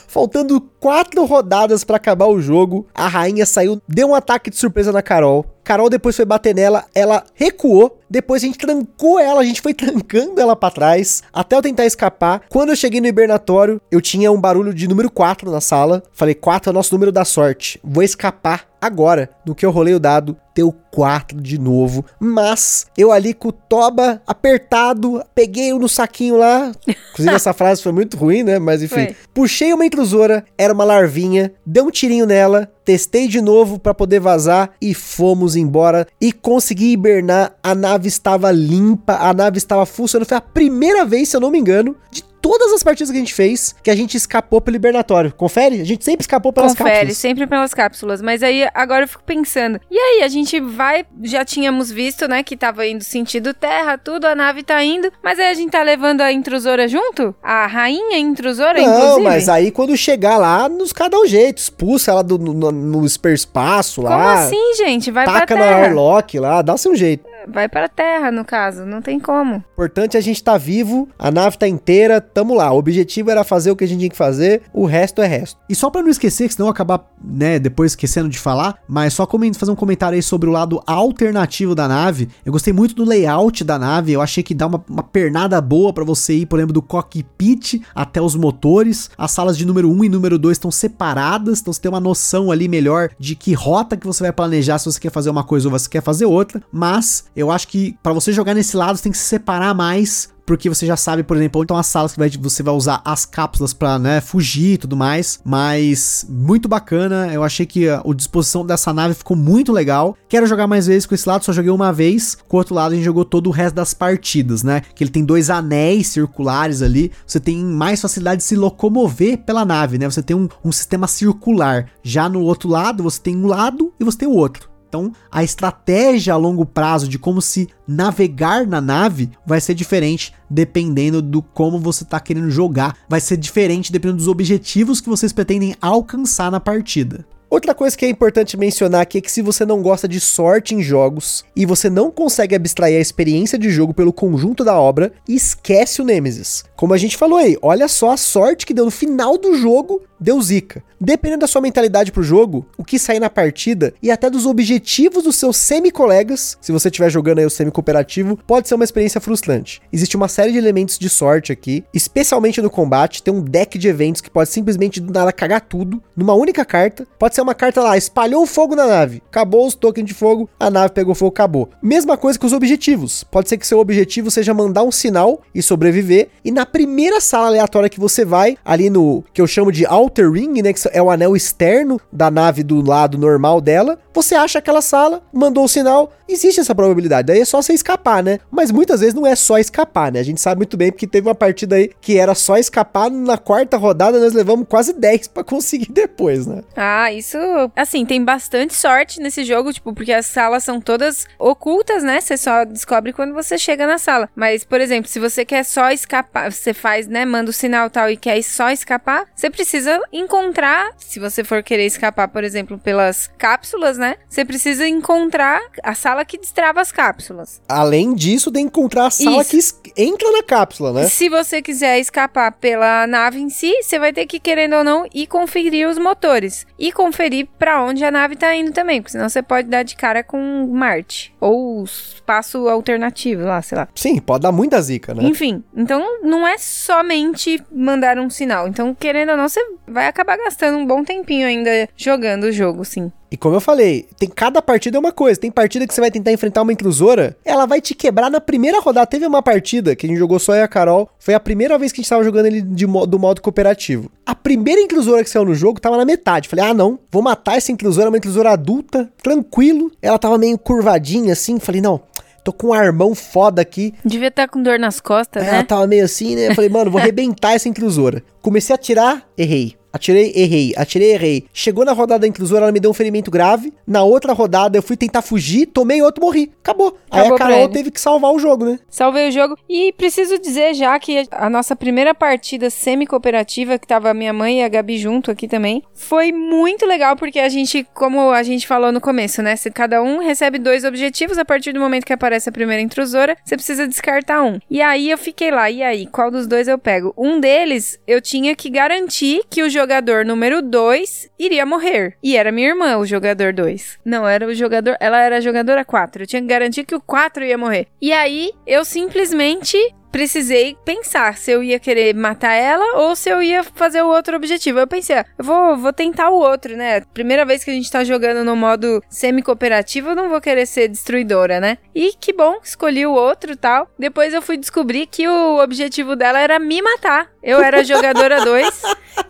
Faltando 4 rodadas pra acabar o jogo, a rainha saiu, deu um ataque de surpresa na Carol. Carol depois foi bater nela, ela recuou, depois a gente trancou ela, a gente foi trancando ela pra trás, até eu tentar escapar. Quando eu cheguei no hibernatório, eu tinha um barulho de número 4 na sala, falei, 4 é o nosso número da sorte, vou escapar agora. No que eu rolei o dado, deu 4 de novo, mas eu ali com o toba apertado, peguei no saquinho lá, inclusive essa frase foi muito ruim, né, mas enfim, foi. Puxei uma inclusora, era uma larvinha, dei um tirinho nela, testei de novo pra poder vazar e fomos embora e consegui hibernar. A nave estava limpa, a nave estava funcionando. Foi a primeira vez, se eu não me engano, de todas as partidas que a gente fez, que a gente escapou pelo hibernatório. Confere? A gente sempre escapou pelas cápsulas. Confere, sempre pelas cápsulas. Mas aí, agora eu fico pensando, e aí, a gente vai, já tínhamos visto, né, que tava indo sentido terra, tudo, a nave tá indo, mas aí a gente tá levando a intrusora junto? A rainha intrusora, não, inclusive? Não, mas aí, quando chegar lá, nos cada um jeito, expulsa ela no hiperespaço lá. Como assim, gente? Vai pra terra. Taca na airlock lá, dá-se um jeito. Vai pra terra, no caso, não tem como. Importante a gente tá vivo, a nave tá inteira, tamo lá. O objetivo era fazer o que a gente tinha que fazer, o resto é resto. E só pra não esquecer, que senão eu acabar, né, depois esquecendo de falar, mas só fazer um comentário aí sobre o lado alternativo da nave. Eu gostei muito do layout da nave, eu achei que dá uma pernada boa pra você ir, por exemplo, do cockpit até os motores. As salas de número 1 e número 2 estão separadas, então você tem uma noção ali melhor de que rota que você vai planejar, se você quer fazer uma coisa ou você quer fazer outra, mas... Eu acho que pra você jogar nesse lado, você tem que se separar mais, porque você já sabe, por exemplo, onde estão as salas que você vai usar as cápsulas pra, né, fugir e tudo mais. Mas muito bacana, eu achei que a disposição dessa nave ficou muito legal. Quero jogar mais vezes com esse lado, só joguei uma vez. Com o outro lado a gente jogou todo o resto das partidas, né, que ele tem 2 anéis circulares ali, você tem mais facilidade de se locomover pela nave, né, você tem um sistema circular. Já no outro lado, você tem um lado e você tem o outro. Então, a estratégia a longo prazo de como se navegar na nave vai ser diferente dependendo do como você tá querendo jogar. Vai ser diferente dependendo dos objetivos que vocês pretendem alcançar na partida. Outra coisa que é importante mencionar aqui é que se você não gosta de sorte em jogos e você não consegue abstrair a experiência de jogo pelo conjunto da obra, esquece o Nemesis. Como a gente falou aí, olha só a sorte que deu no final do jogo, deu zica. Dependendo da sua mentalidade pro jogo, o que sair na partida e até dos objetivos dos seus semi-colegas, se você estiver jogando aí o semi-cooperativo, pode ser uma experiência frustrante. Existe uma série de elementos de sorte aqui, especialmente no combate, tem um deck de eventos que pode simplesmente do nada cagar tudo, numa única carta, pode ser uma carta lá, espalhou fogo na nave, acabou os tokens de fogo, a nave pegou fogo, acabou. Mesma coisa com os objetivos, pode ser que seu objetivo seja mandar um sinal e sobreviver, e na primeira sala aleatória que você vai, ali no que eu chamo de Outer Ring, né, que é o anel externo da nave do lado normal dela, você acha aquela sala, mandou o sinal, existe essa probabilidade, daí é só você escapar, né, mas muitas vezes não é só escapar, né, a gente sabe muito bem, porque teve uma partida aí que era só escapar, na 4ª rodada nós levamos quase 10 pra conseguir depois, né. Ah, isso, assim, tem bastante sorte nesse jogo, tipo, porque as salas são todas ocultas, né, você só descobre quando você chega na sala, mas, por exemplo, se você quer só escapar, você faz, né, manda o sinal tal e quer só escapar, você precisa encontrar, se você for querer escapar, por exemplo, pelas cápsulas, né? Você precisa encontrar a sala que destrava as cápsulas. Além disso, tem que encontrar a sala que entra na cápsula, né? Se você quiser escapar pela nave em si, você vai ter que, querendo ou não, ir conferir os motores. E conferir pra onde a nave tá indo também, porque senão você pode dar de cara com Marte. Ou espaço alternativo lá, sei lá. Sim, pode dar muita zica, né? Enfim, então não é somente mandar um sinal. Então, querendo ou não, você vai acabar gastando um bom tempinho ainda jogando o jogo, sim. E como eu falei, tem cada partida é uma coisa. Tem partida que você vai tentar enfrentar uma intrusora, ela vai te quebrar na primeira rodada. Teve uma partida que a gente jogou só eu e a Carol, foi a primeira vez que a gente tava jogando ele do modo cooperativo. A primeira intrusora que saiu no jogo tava na metade. Falei, ah não, vou matar essa intrusora, uma intrusora adulta, tranquilo. Ela tava meio curvadinha assim, falei, não... Tô com um armão foda aqui. Devia estar com dor nas costas, né? Ela tava meio assim, né? Eu falei, mano, vou arrebentar essa intrusora. Comecei a atirar, errei. Atirei, errei. Atirei, errei. Chegou na rodada da intrusora, ela me deu um ferimento grave. Na outra rodada, eu fui tentar fugir, tomei outro, morri. Acabou. Aí a Carol teve que salvar o jogo, né? Salvei o jogo. E preciso dizer já que a nossa primeira partida semi-cooperativa, que tava a minha mãe e a Gabi junto aqui também, foi muito legal, porque a gente, como a gente falou no começo, né? Cada um recebe 2 objetivos. A partir do momento que aparece a primeira intrusora, você precisa descartar um. E aí eu fiquei lá, e aí? Qual dos 2 eu pego? Um deles, eu tinha que garantir que o jogador número 2 iria morrer. E era minha irmã, o jogador 2. Não, era o jogador... Ela era a jogadora 4. Eu tinha que garantir que o 4 ia morrer. E aí, eu simplesmente... precisei pensar se eu ia querer matar ela ou se eu ia fazer o outro objetivo. Eu pensei, eu vou tentar o outro, né? Primeira vez que a gente tá jogando no modo semi-cooperativo, eu não vou querer ser destruidora, né? E que bom, escolhi o outro e tal. Depois eu fui descobrir que o objetivo dela era me matar. Eu era jogadora 2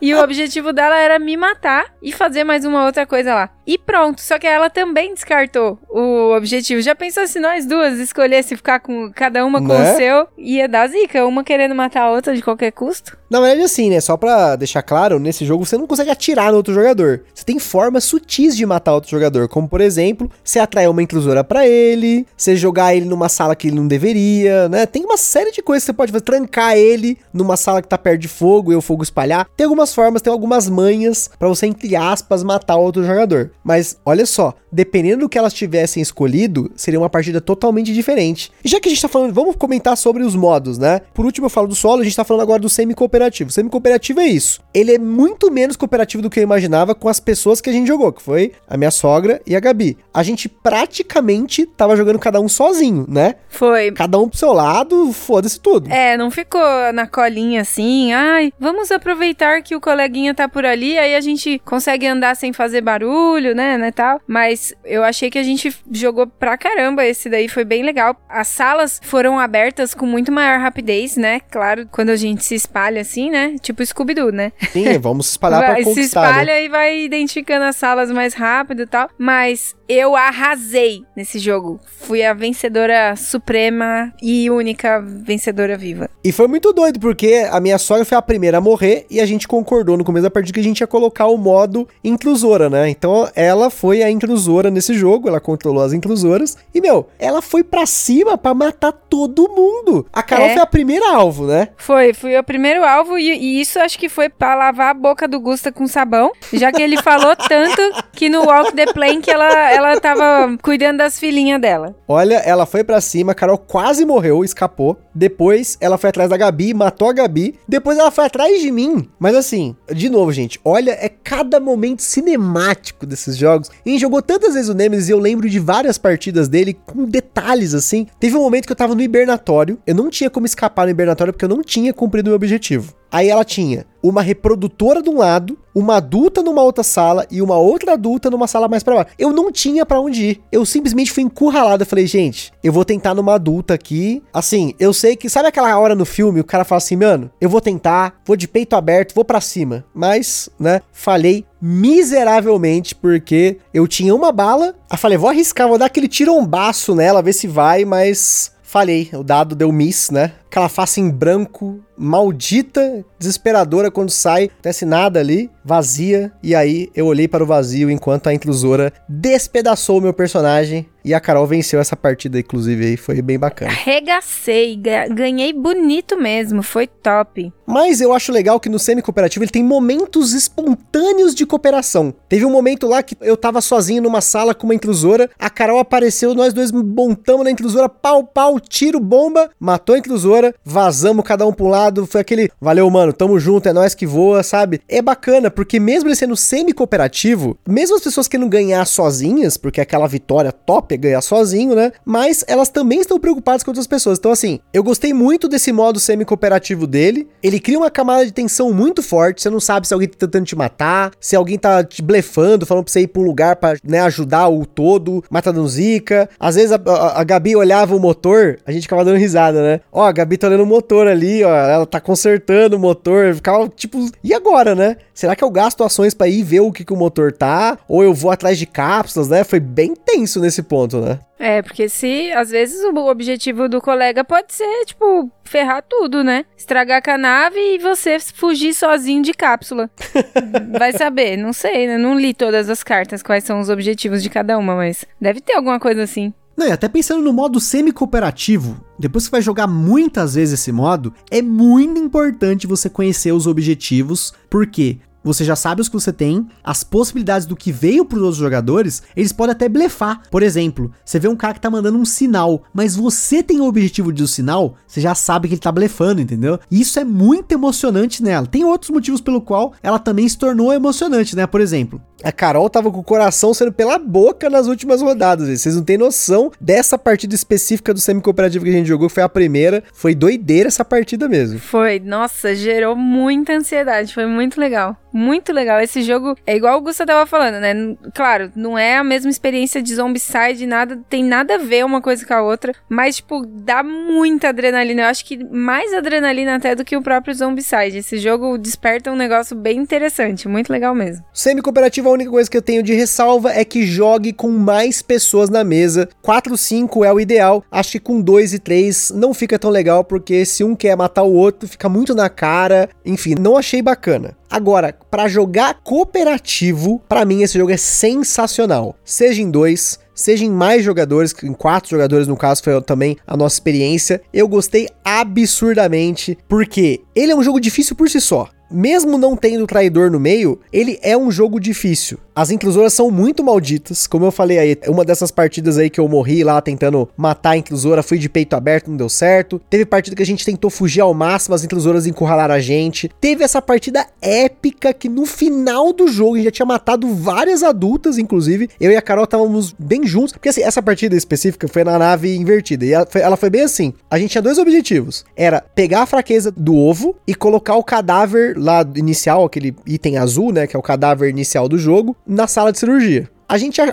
e o objetivo dela era me matar e fazer mais uma outra coisa lá. E pronto, só que ela também descartou o objetivo. Já pensou se nós duas escolhesse ficar com cada uma com o seu? Ia dar zica, uma querendo matar a outra de qualquer custo. Na verdade, assim, né? Só pra deixar claro, nesse jogo você não consegue atirar no outro jogador. Você tem formas sutis de matar outro jogador, como, por exemplo, você atrair uma intrusora pra ele, você jogar ele numa sala que ele não deveria, né? Tem uma série de coisas que você pode fazer. Trancar ele numa sala que tá perto de fogo e o fogo espalhar. Tem algumas formas, tem algumas manhas pra você, entre aspas, matar outro jogador. Mas, olha só, dependendo do que elas tivessem escolhido, seria uma partida totalmente diferente. E já que a gente tá falando, vamos comentar sobre os modos, né? Por último, eu falo do solo, a gente tá falando agora do semi-cooperativo. Semi-cooperativo é isso. Ele é muito menos cooperativo do que eu imaginava com as pessoas que a gente jogou, que foi a minha sogra e a Gabi. A gente praticamente tava jogando cada um sozinho, né? Foi. Cada um pro seu lado, foda-se tudo. É, não ficou na colinha assim, ai, vamos aproveitar que o coleguinha tá por ali, aí a gente consegue andar sem fazer barulho, né, tal. Mas eu achei que a gente jogou pra caramba, esse daí foi bem legal. As salas foram abertas com muito maior rapidez, né? Claro, quando a gente se espalha assim, né? Tipo Scooby-Doo, né? Sim, vamos espalhar pra conquistar. Se espalha, né? E vai identificando as salas mais rápido e tal. Mas eu arrasei nesse jogo. Fui a vencedora suprema e única vencedora viva. E foi muito doido, porque a minha sogra foi a primeira a morrer e a gente concordou no começo da partida que a gente ia colocar o modo intrusora, né? Então, ela foi a intrusora nesse jogo, ela controlou as intrusoras e, meu, ela foi pra cima pra matar todo mundo. A Carol foi a primeira alvo, né? Fui o primeiro alvo e isso acho que foi pra lavar a boca do Gusta com sabão, já que ele falou tanto que no Walk the Plank ela tava cuidando das filhinhas dela. Olha, ela foi pra cima, a Carol quase morreu, escapou. Depois, ela foi atrás da Gabi, matou a Gabi. Depois, ela foi atrás de mim. Mas assim, de novo, gente, olha, é cada momento cinemático desses jogos. E a gente jogou tantas vezes o Nemesis e eu lembro de várias partidas dele com detalhes, assim. Teve um momento que eu tava no hibernatório. Eu não tinha como escapar no hibernatório porque eu não tinha cumprido o meu objetivo. Aí ela tinha uma reprodutora de um lado, uma adulta numa outra sala e uma outra adulta numa sala mais pra baixo. Eu não tinha pra onde ir. Eu simplesmente fui encurralado. Eu falei, gente, eu vou tentar numa adulta aqui. Assim, eu sei que... Sabe aquela hora no filme, o cara fala assim, mano, eu vou tentar, vou de peito aberto, vou pra cima. Mas, né, falei miseravelmente, porque eu tinha uma bala. Aí falei, vou arriscar, vou dar aquele tirombaço nela, ver se vai, mas... Falhei, o dado deu miss, né? Aquela face em branco, maldita, desesperadora, quando sai, acontece nada ali, vazia. E aí, eu olhei para o vazio enquanto a intrusora despedaçou o meu personagem. E a Carol venceu essa partida, inclusive, aí foi bem bacana. Arregacei, ganhei bonito mesmo, foi top. Mas eu acho legal que no semi-cooperativo ele tem momentos espontâneos de cooperação. Teve um momento lá que eu tava sozinho numa sala com uma intrusora, a Carol apareceu, nós dois montamos na intrusora, pau, tiro, bomba, matou a intrusora. editora, vazamos cada um pra um lado, foi aquele, valeu mano, tamo junto, é nóis que voa, sabe? É bacana, porque mesmo ele sendo semi-cooperativo, mesmo as pessoas querendo ganhar sozinhas, porque aquela vitória top é ganhar sozinho, né? Mas elas também estão preocupadas com outras pessoas. Então assim, eu gostei muito desse modo semi-cooperativo dele, ele cria uma camada de tensão muito forte, você não sabe se alguém tá tentando te matar, se alguém tá te blefando, falando pra você ir pra um lugar pra, né, ajudar o todo, matando zica. Às vezes a Gabi olhava o motor, a gente ficava dando risada, né? Ó, a Gabi tá olhando o motor ali, ó, ela tá consertando o motor, ficava tipo, e agora, né? Será que eu gasto ações pra ir ver o que o motor tá? Ou eu vou atrás de cápsulas, né? Foi bem tenso nesse ponto, né? É, porque se, às vezes, o objetivo do colega pode ser, tipo, ferrar tudo, né? Estragar com a nave e você fugir sozinho de cápsula. Vai saber, não sei, né? Não li todas as cartas, quais são os objetivos de cada uma, mas deve ter alguma coisa assim. Não, e até pensando no modo semi-cooperativo, depois que você vai jogar muitas vezes esse modo, é muito importante você conhecer os objetivos, porque você já sabe os que você tem, as possibilidades do que veio para os outros jogadores, eles podem até blefar. Por exemplo, você vê um cara que tá mandando um sinal, mas você tem o objetivo de um sinal, você já sabe que ele tá blefando, entendeu? E isso é muito emocionante nela. Tem outros motivos pelo qual ela também se tornou emocionante, né? Por exemplo, a Carol tava com o coração saindo pela boca nas últimas rodadas, vocês não tem noção dessa partida específica do semi-cooperativo que a gente jogou, que foi a primeira, foi doideira essa partida mesmo. Foi, nossa, gerou muita ansiedade, foi muito legal. Muito legal, esse jogo é igual o Gustavo tava falando, né? Claro, não é a mesma experiência de Zombicide, nada, tem nada a ver uma coisa com a outra, mas, tipo, dá muita adrenalina, eu acho que mais adrenalina até do que o próprio Zombicide. Esse jogo desperta um negócio bem interessante, muito legal mesmo. Semi-cooperativo, a única coisa que eu tenho de ressalva é que jogue com mais pessoas na mesa, 4 ou 5 é o ideal, acho que com 2 e 3 não fica tão legal, porque se um quer matar o outro, fica muito na cara, enfim, não achei bacana. Agora, pra jogar cooperativo, pra mim esse jogo é sensacional. Seja em 2, seja em mais jogadores, em 4 jogadores no caso, foi também a nossa experiência. Eu gostei absurdamente, porque ele é um jogo difícil por si só. Mesmo não tendo traidor no meio, ele é um jogo difícil. As inclusoras são muito malditas, como eu falei aí, uma dessas partidas aí que eu morri lá tentando matar a inclusora, fui de peito aberto, não deu certo. Teve partida que a gente tentou fugir ao máximo, as inclusoras encurralaram a gente. Teve essa partida épica que no final do jogo, a gente já tinha matado várias adultas, inclusive. Eu e a Carol estávamos bem juntos, porque assim, essa partida específica foi na nave invertida, e ela foi bem assim. A gente tinha 2 objetivos, era pegar a fraqueza do ovo e colocar o cadáver lá inicial, aquele item azul, né, que é o cadáver inicial do jogo, na sala de cirurgia.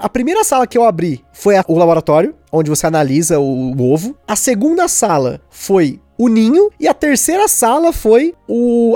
A primeira sala que eu abri foi o laboratório, onde você analisa o ovo. A segunda sala foi o ninho, e a terceira sala foi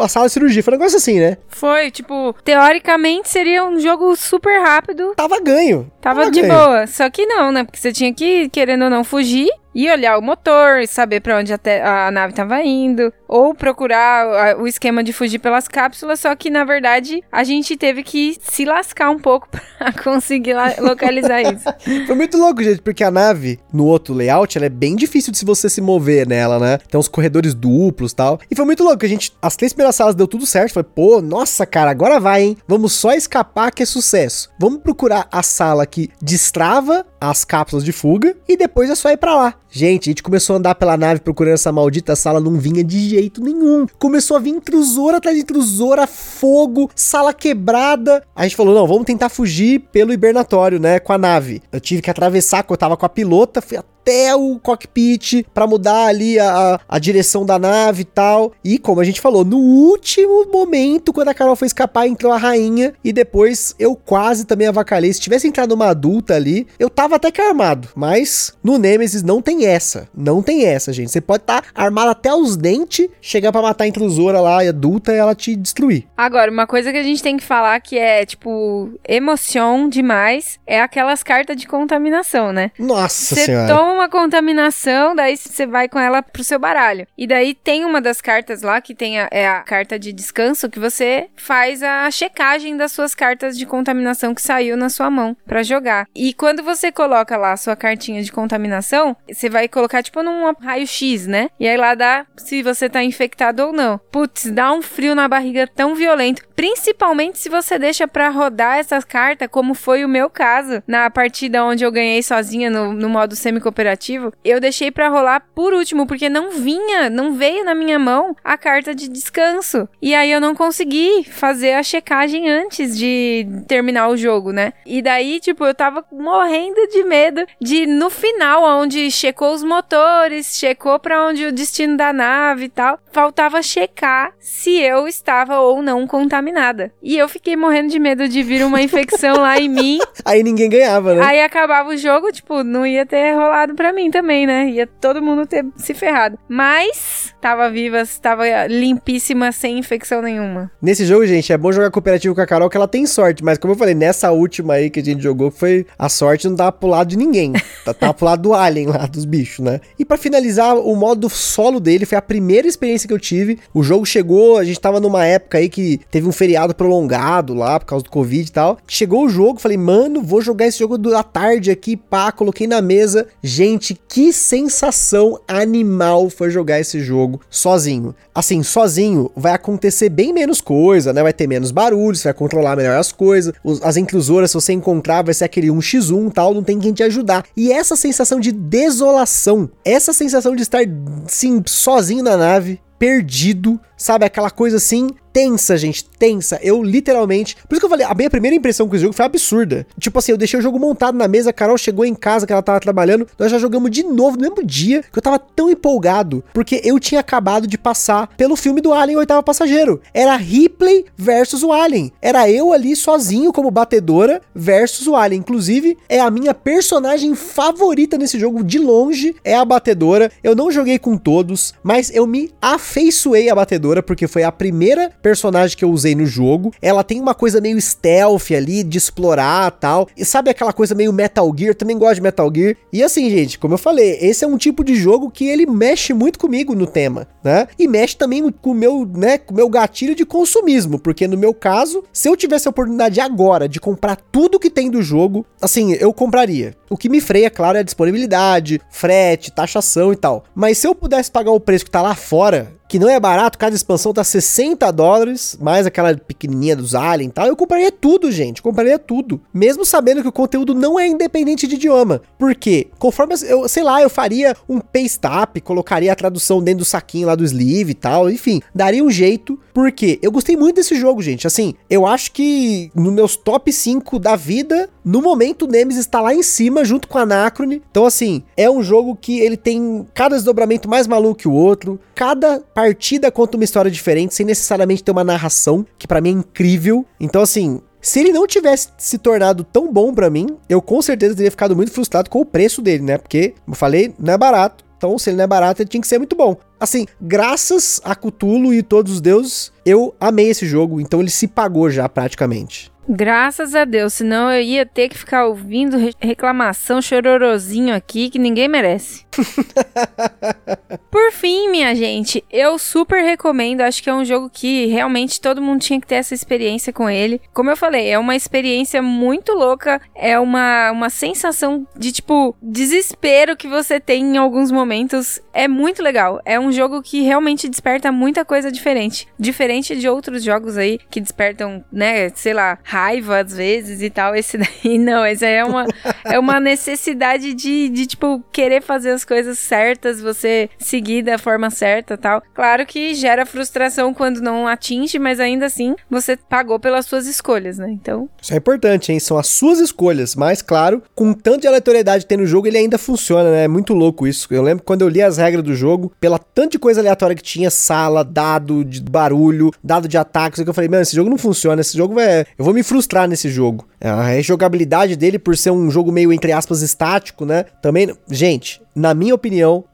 a sala de cirurgia. Foi um negócio assim, né? Foi, tipo, teoricamente seria um jogo super rápido. Tava ganho. Tava de ganho. Boa, só que não, né? Porque você tinha que, querendo ou não, fugir e olhar o motor, saber pra onde a nave tava indo, ou procurar o esquema de fugir pelas cápsulas, só que, na verdade, a gente teve que se lascar um pouco pra conseguir localizar isso. Foi muito louco, gente, porque a nave, no outro layout, ela é bem difícil de você se mover nela, né? Tem uns corredores duplos e tal, e foi muito louco, a gente, as 3 primeiras salas deu tudo certo, falei, pô, nossa, cara, agora vai, hein? Vamos só escapar que é sucesso. Vamos procurar a sala que destrava as cápsulas de fuga, e depois é só ir pra lá. Gente, a gente começou a andar pela nave procurando essa maldita sala, não vinha de jeito nenhum. Começou a vir intrusora atrás de intrusora, fogo, sala quebrada. A gente falou, não, vamos tentar fugir pelo hibernatório, né, com a nave. Eu tive que atravessar, eu tava com a pilota, fui até o cockpit pra mudar ali a direção da nave e tal. E como a gente falou, no último momento, quando a Carol foi escapar, entrou a rainha, e depois eu quase também avacalhei. Se tivesse entrado uma adulta ali, eu tava até que armado, mas no Nemesis não tem essa, gente. Você pode estar armado até os dentes, chegar pra matar a intrusora lá, adulta, e ela te destruir. Agora, uma coisa que a gente tem que falar que é, tipo, emoção demais, é aquelas cartas de contaminação, né? Nossa Senhora! Você toma uma contaminação, daí você vai com ela pro seu baralho. E daí tem uma das cartas lá, que tem é a carta de descanso, que você faz a checagem das suas cartas de contaminação que saiu na sua mão pra jogar. E quando você coloca lá a sua cartinha de contaminação, você vai colocar tipo num raio-x, né? E aí lá dá se você tá infectado ou não. Putz, dá um frio na barriga tão violento. Principalmente se você deixa pra rodar essas cartas, como foi o meu caso. Na partida onde eu ganhei sozinha no modo semi-cooperativo, eu deixei pra rolar por último, porque não veio na minha mão a carta de descanso. E aí eu não consegui fazer a checagem antes de terminar o jogo, né? E daí, tipo, eu tava morrendo de medo de, no final, onde checou os motores, checou pra onde o destino da nave e tal, faltava checar se eu estava ou não contaminada. E eu fiquei morrendo de medo de vir uma infecção lá em mim. Aí ninguém ganhava, né? Aí acabava o jogo, tipo, não ia ter rolado pra mim também, né? Ia todo mundo ter se ferrado. Mas tava viva, tava limpíssima, sem infecção nenhuma. Nesse jogo, gente, é bom jogar cooperativo com a Carol, que ela tem sorte. Mas como eu falei, nessa última aí que a gente jogou, foi a sorte não tava pro lado de ninguém. Tava pro lado do Alien lá, dos bichos, né? E pra finalizar, o modo solo dele foi a primeira experiência que eu tive. O jogo chegou, a gente tava numa época aí que teve um feriado prolongado lá, por causa do Covid e tal. Chegou o jogo, falei, mano, vou jogar esse jogo da tarde aqui, pá, coloquei na mesa. Gente, que sensação animal foi jogar esse jogo sozinho. Assim, sozinho vai acontecer bem menos coisa, né? Vai ter menos barulho, você vai controlar melhor as coisas. As inclusoras, se você encontrar, vai ser aquele 1x1 e tal, não tem quem te ajudar. E essa sensação de desolação, essa sensação de estar, sim, sozinho na nave, perdido, sabe? Aquela coisa assim, tensa, gente, tensa. Eu literalmente... Por isso que eu falei, a minha primeira impressão com esse jogo foi absurda. Tipo assim, eu deixei o jogo montado na mesa, a Carol chegou em casa, que ela tava trabalhando, nós já jogamos de novo no mesmo dia, que eu tava tão empolgado, porque eu tinha acabado de passar pelo filme do Alien, o Oitavo Passageiro. Era Ripley versus o Alien. Era eu ali sozinho como batedora versus o Alien. Inclusive, é a minha personagem favorita nesse jogo, de longe, é a batedora. Eu não joguei com todos, mas eu me afeiçoei a batedora, porque foi a primeira personagem que eu usei no jogo. Ela tem uma coisa meio stealth ali, de explorar e tal, e sabe aquela coisa meio Metal Gear, eu também gosto de Metal Gear. E assim, gente, como eu falei, esse é um tipo de jogo que ele mexe muito comigo no tema, né, e mexe também com o meu, né, com o meu gatilho de consumismo, porque no meu caso, se eu tivesse a oportunidade agora de comprar tudo que tem do jogo, assim, eu compraria. O que me freia, claro, é a disponibilidade, frete, taxação e tal, mas se eu pudesse pagar o preço que tá lá fora, que não é barato, cada expansão tá $60, mais aquela pequenininha dos Alien e tal, eu compraria tudo, gente, compraria tudo, mesmo sabendo que o conteúdo não é independente de idioma, porque conforme, eu sei lá, eu faria um paste-up, colocaria a tradução dentro do saquinho lá do sleeve e tal, enfim, daria um jeito, porque eu gostei muito desse jogo, gente, assim, eu acho que nos meus top 5 da vida, no momento o Nemesis está lá em cima, junto com a Anacrone, então assim, é um jogo que ele tem cada desdobramento mais maluco que o outro, cada partida conta uma história diferente, sem necessariamente ter uma narração, que pra mim é incrível. Então assim, se ele não tivesse se tornado tão bom pra mim, eu com certeza teria ficado muito frustrado com o preço dele, né? Porque, como eu falei, não é barato. Então, se ele não é barato, ele tinha que ser muito bom. Assim, graças a Cthulhu e todos os deuses, eu amei esse jogo. Então ele se pagou já, praticamente. Graças a Deus, senão eu ia ter que ficar ouvindo reclamação, chororozinho aqui, que ninguém merece. Por fim, minha gente, eu super recomendo, acho que é um jogo que realmente todo mundo tinha que ter essa experiência com ele. Como eu falei, é uma experiência muito louca, é uma sensação de, tipo, desespero que você tem em alguns momentos. É muito legal, é um jogo que realmente desperta muita coisa diferente. Diferente de outros jogos aí, que despertam, né, sei lá, raiva às vezes e tal, esse daí não, esse aí é uma necessidade de tipo, querer fazer as coisas certas, você seguir da forma certa e tal. Claro que gera frustração quando não atinge, mas ainda assim, você pagou pelas suas escolhas, né, então... Isso é importante, hein, são as suas escolhas, mas claro, com tanto de aleatoriedade que tem no jogo, ele ainda funciona, né, é muito louco isso. Eu lembro quando eu li as regras do jogo, pela tanta de coisa aleatória que tinha, sala, dado de barulho, dado de ataques, que eu falei, mano, esse jogo não funciona, esse jogo vai... Eu vou me frustrar nesse jogo. A jogabilidade dele, por ser um jogo meio, entre aspas, estático, né? Também, gente... Na minha opinião,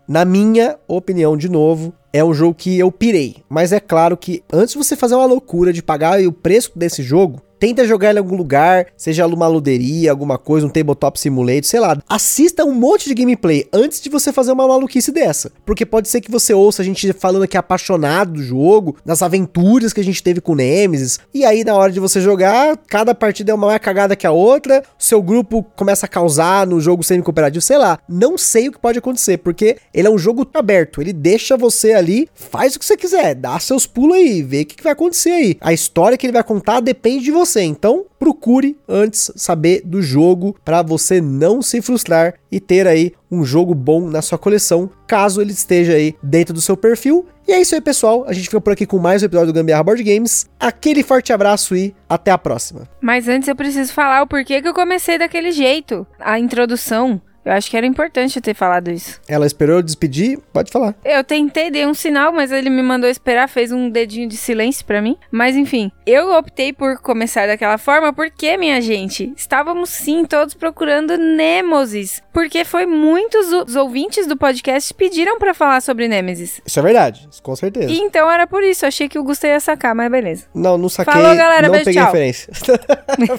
de novo, é um jogo que eu pirei. Mas é claro que antes de você fazer uma loucura de pagar o preço desse jogo, tenta jogar ele em algum lugar, seja numa luderia, alguma coisa, um Tabletop Simulator, sei lá. Assista um monte de gameplay antes de você fazer uma maluquice dessa. Porque pode ser que você ouça a gente falando aqui apaixonado do jogo, das aventuras que a gente teve com o Nemesis. E aí, na hora de você jogar, cada partida é uma mais cagada que a outra, seu grupo começa a causar no jogo semi-cooperativo, sei lá. Não sei o que pode acontecer, porque ele é um jogo aberto. Ele deixa você ali, faz o que você quiser, dá seus pulos aí, vê o que vai acontecer aí. A história que ele vai contar depende de você. Então, procure antes saber do jogo para você não se frustrar e ter aí um jogo bom na sua coleção, caso ele esteja aí dentro do seu perfil. E é isso aí, pessoal. A gente fica por aqui com mais um episódio do Gambiarra Board Games. Aquele forte abraço e até a próxima. Mas antes eu preciso falar o porquê que eu comecei daquele jeito. A introdução, eu acho que era importante eu ter falado isso. Ela esperou eu despedir? Pode falar. Eu tentei, dei um sinal, mas ele me mandou esperar, fez um dedinho de silêncio pra mim. Mas enfim, eu optei por começar daquela forma porque, minha gente, estávamos sim todos procurando Nemesis. Porque foi muitos os ouvintes do podcast pediram pra falar sobre Nemesis. Isso é verdade, com certeza. E então era por isso, achei que o Gusta ia sacar, mas beleza. Não saquei, falou, galera, não beijo, peguei tchau. Referência.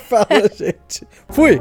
Falou, gente. Fui!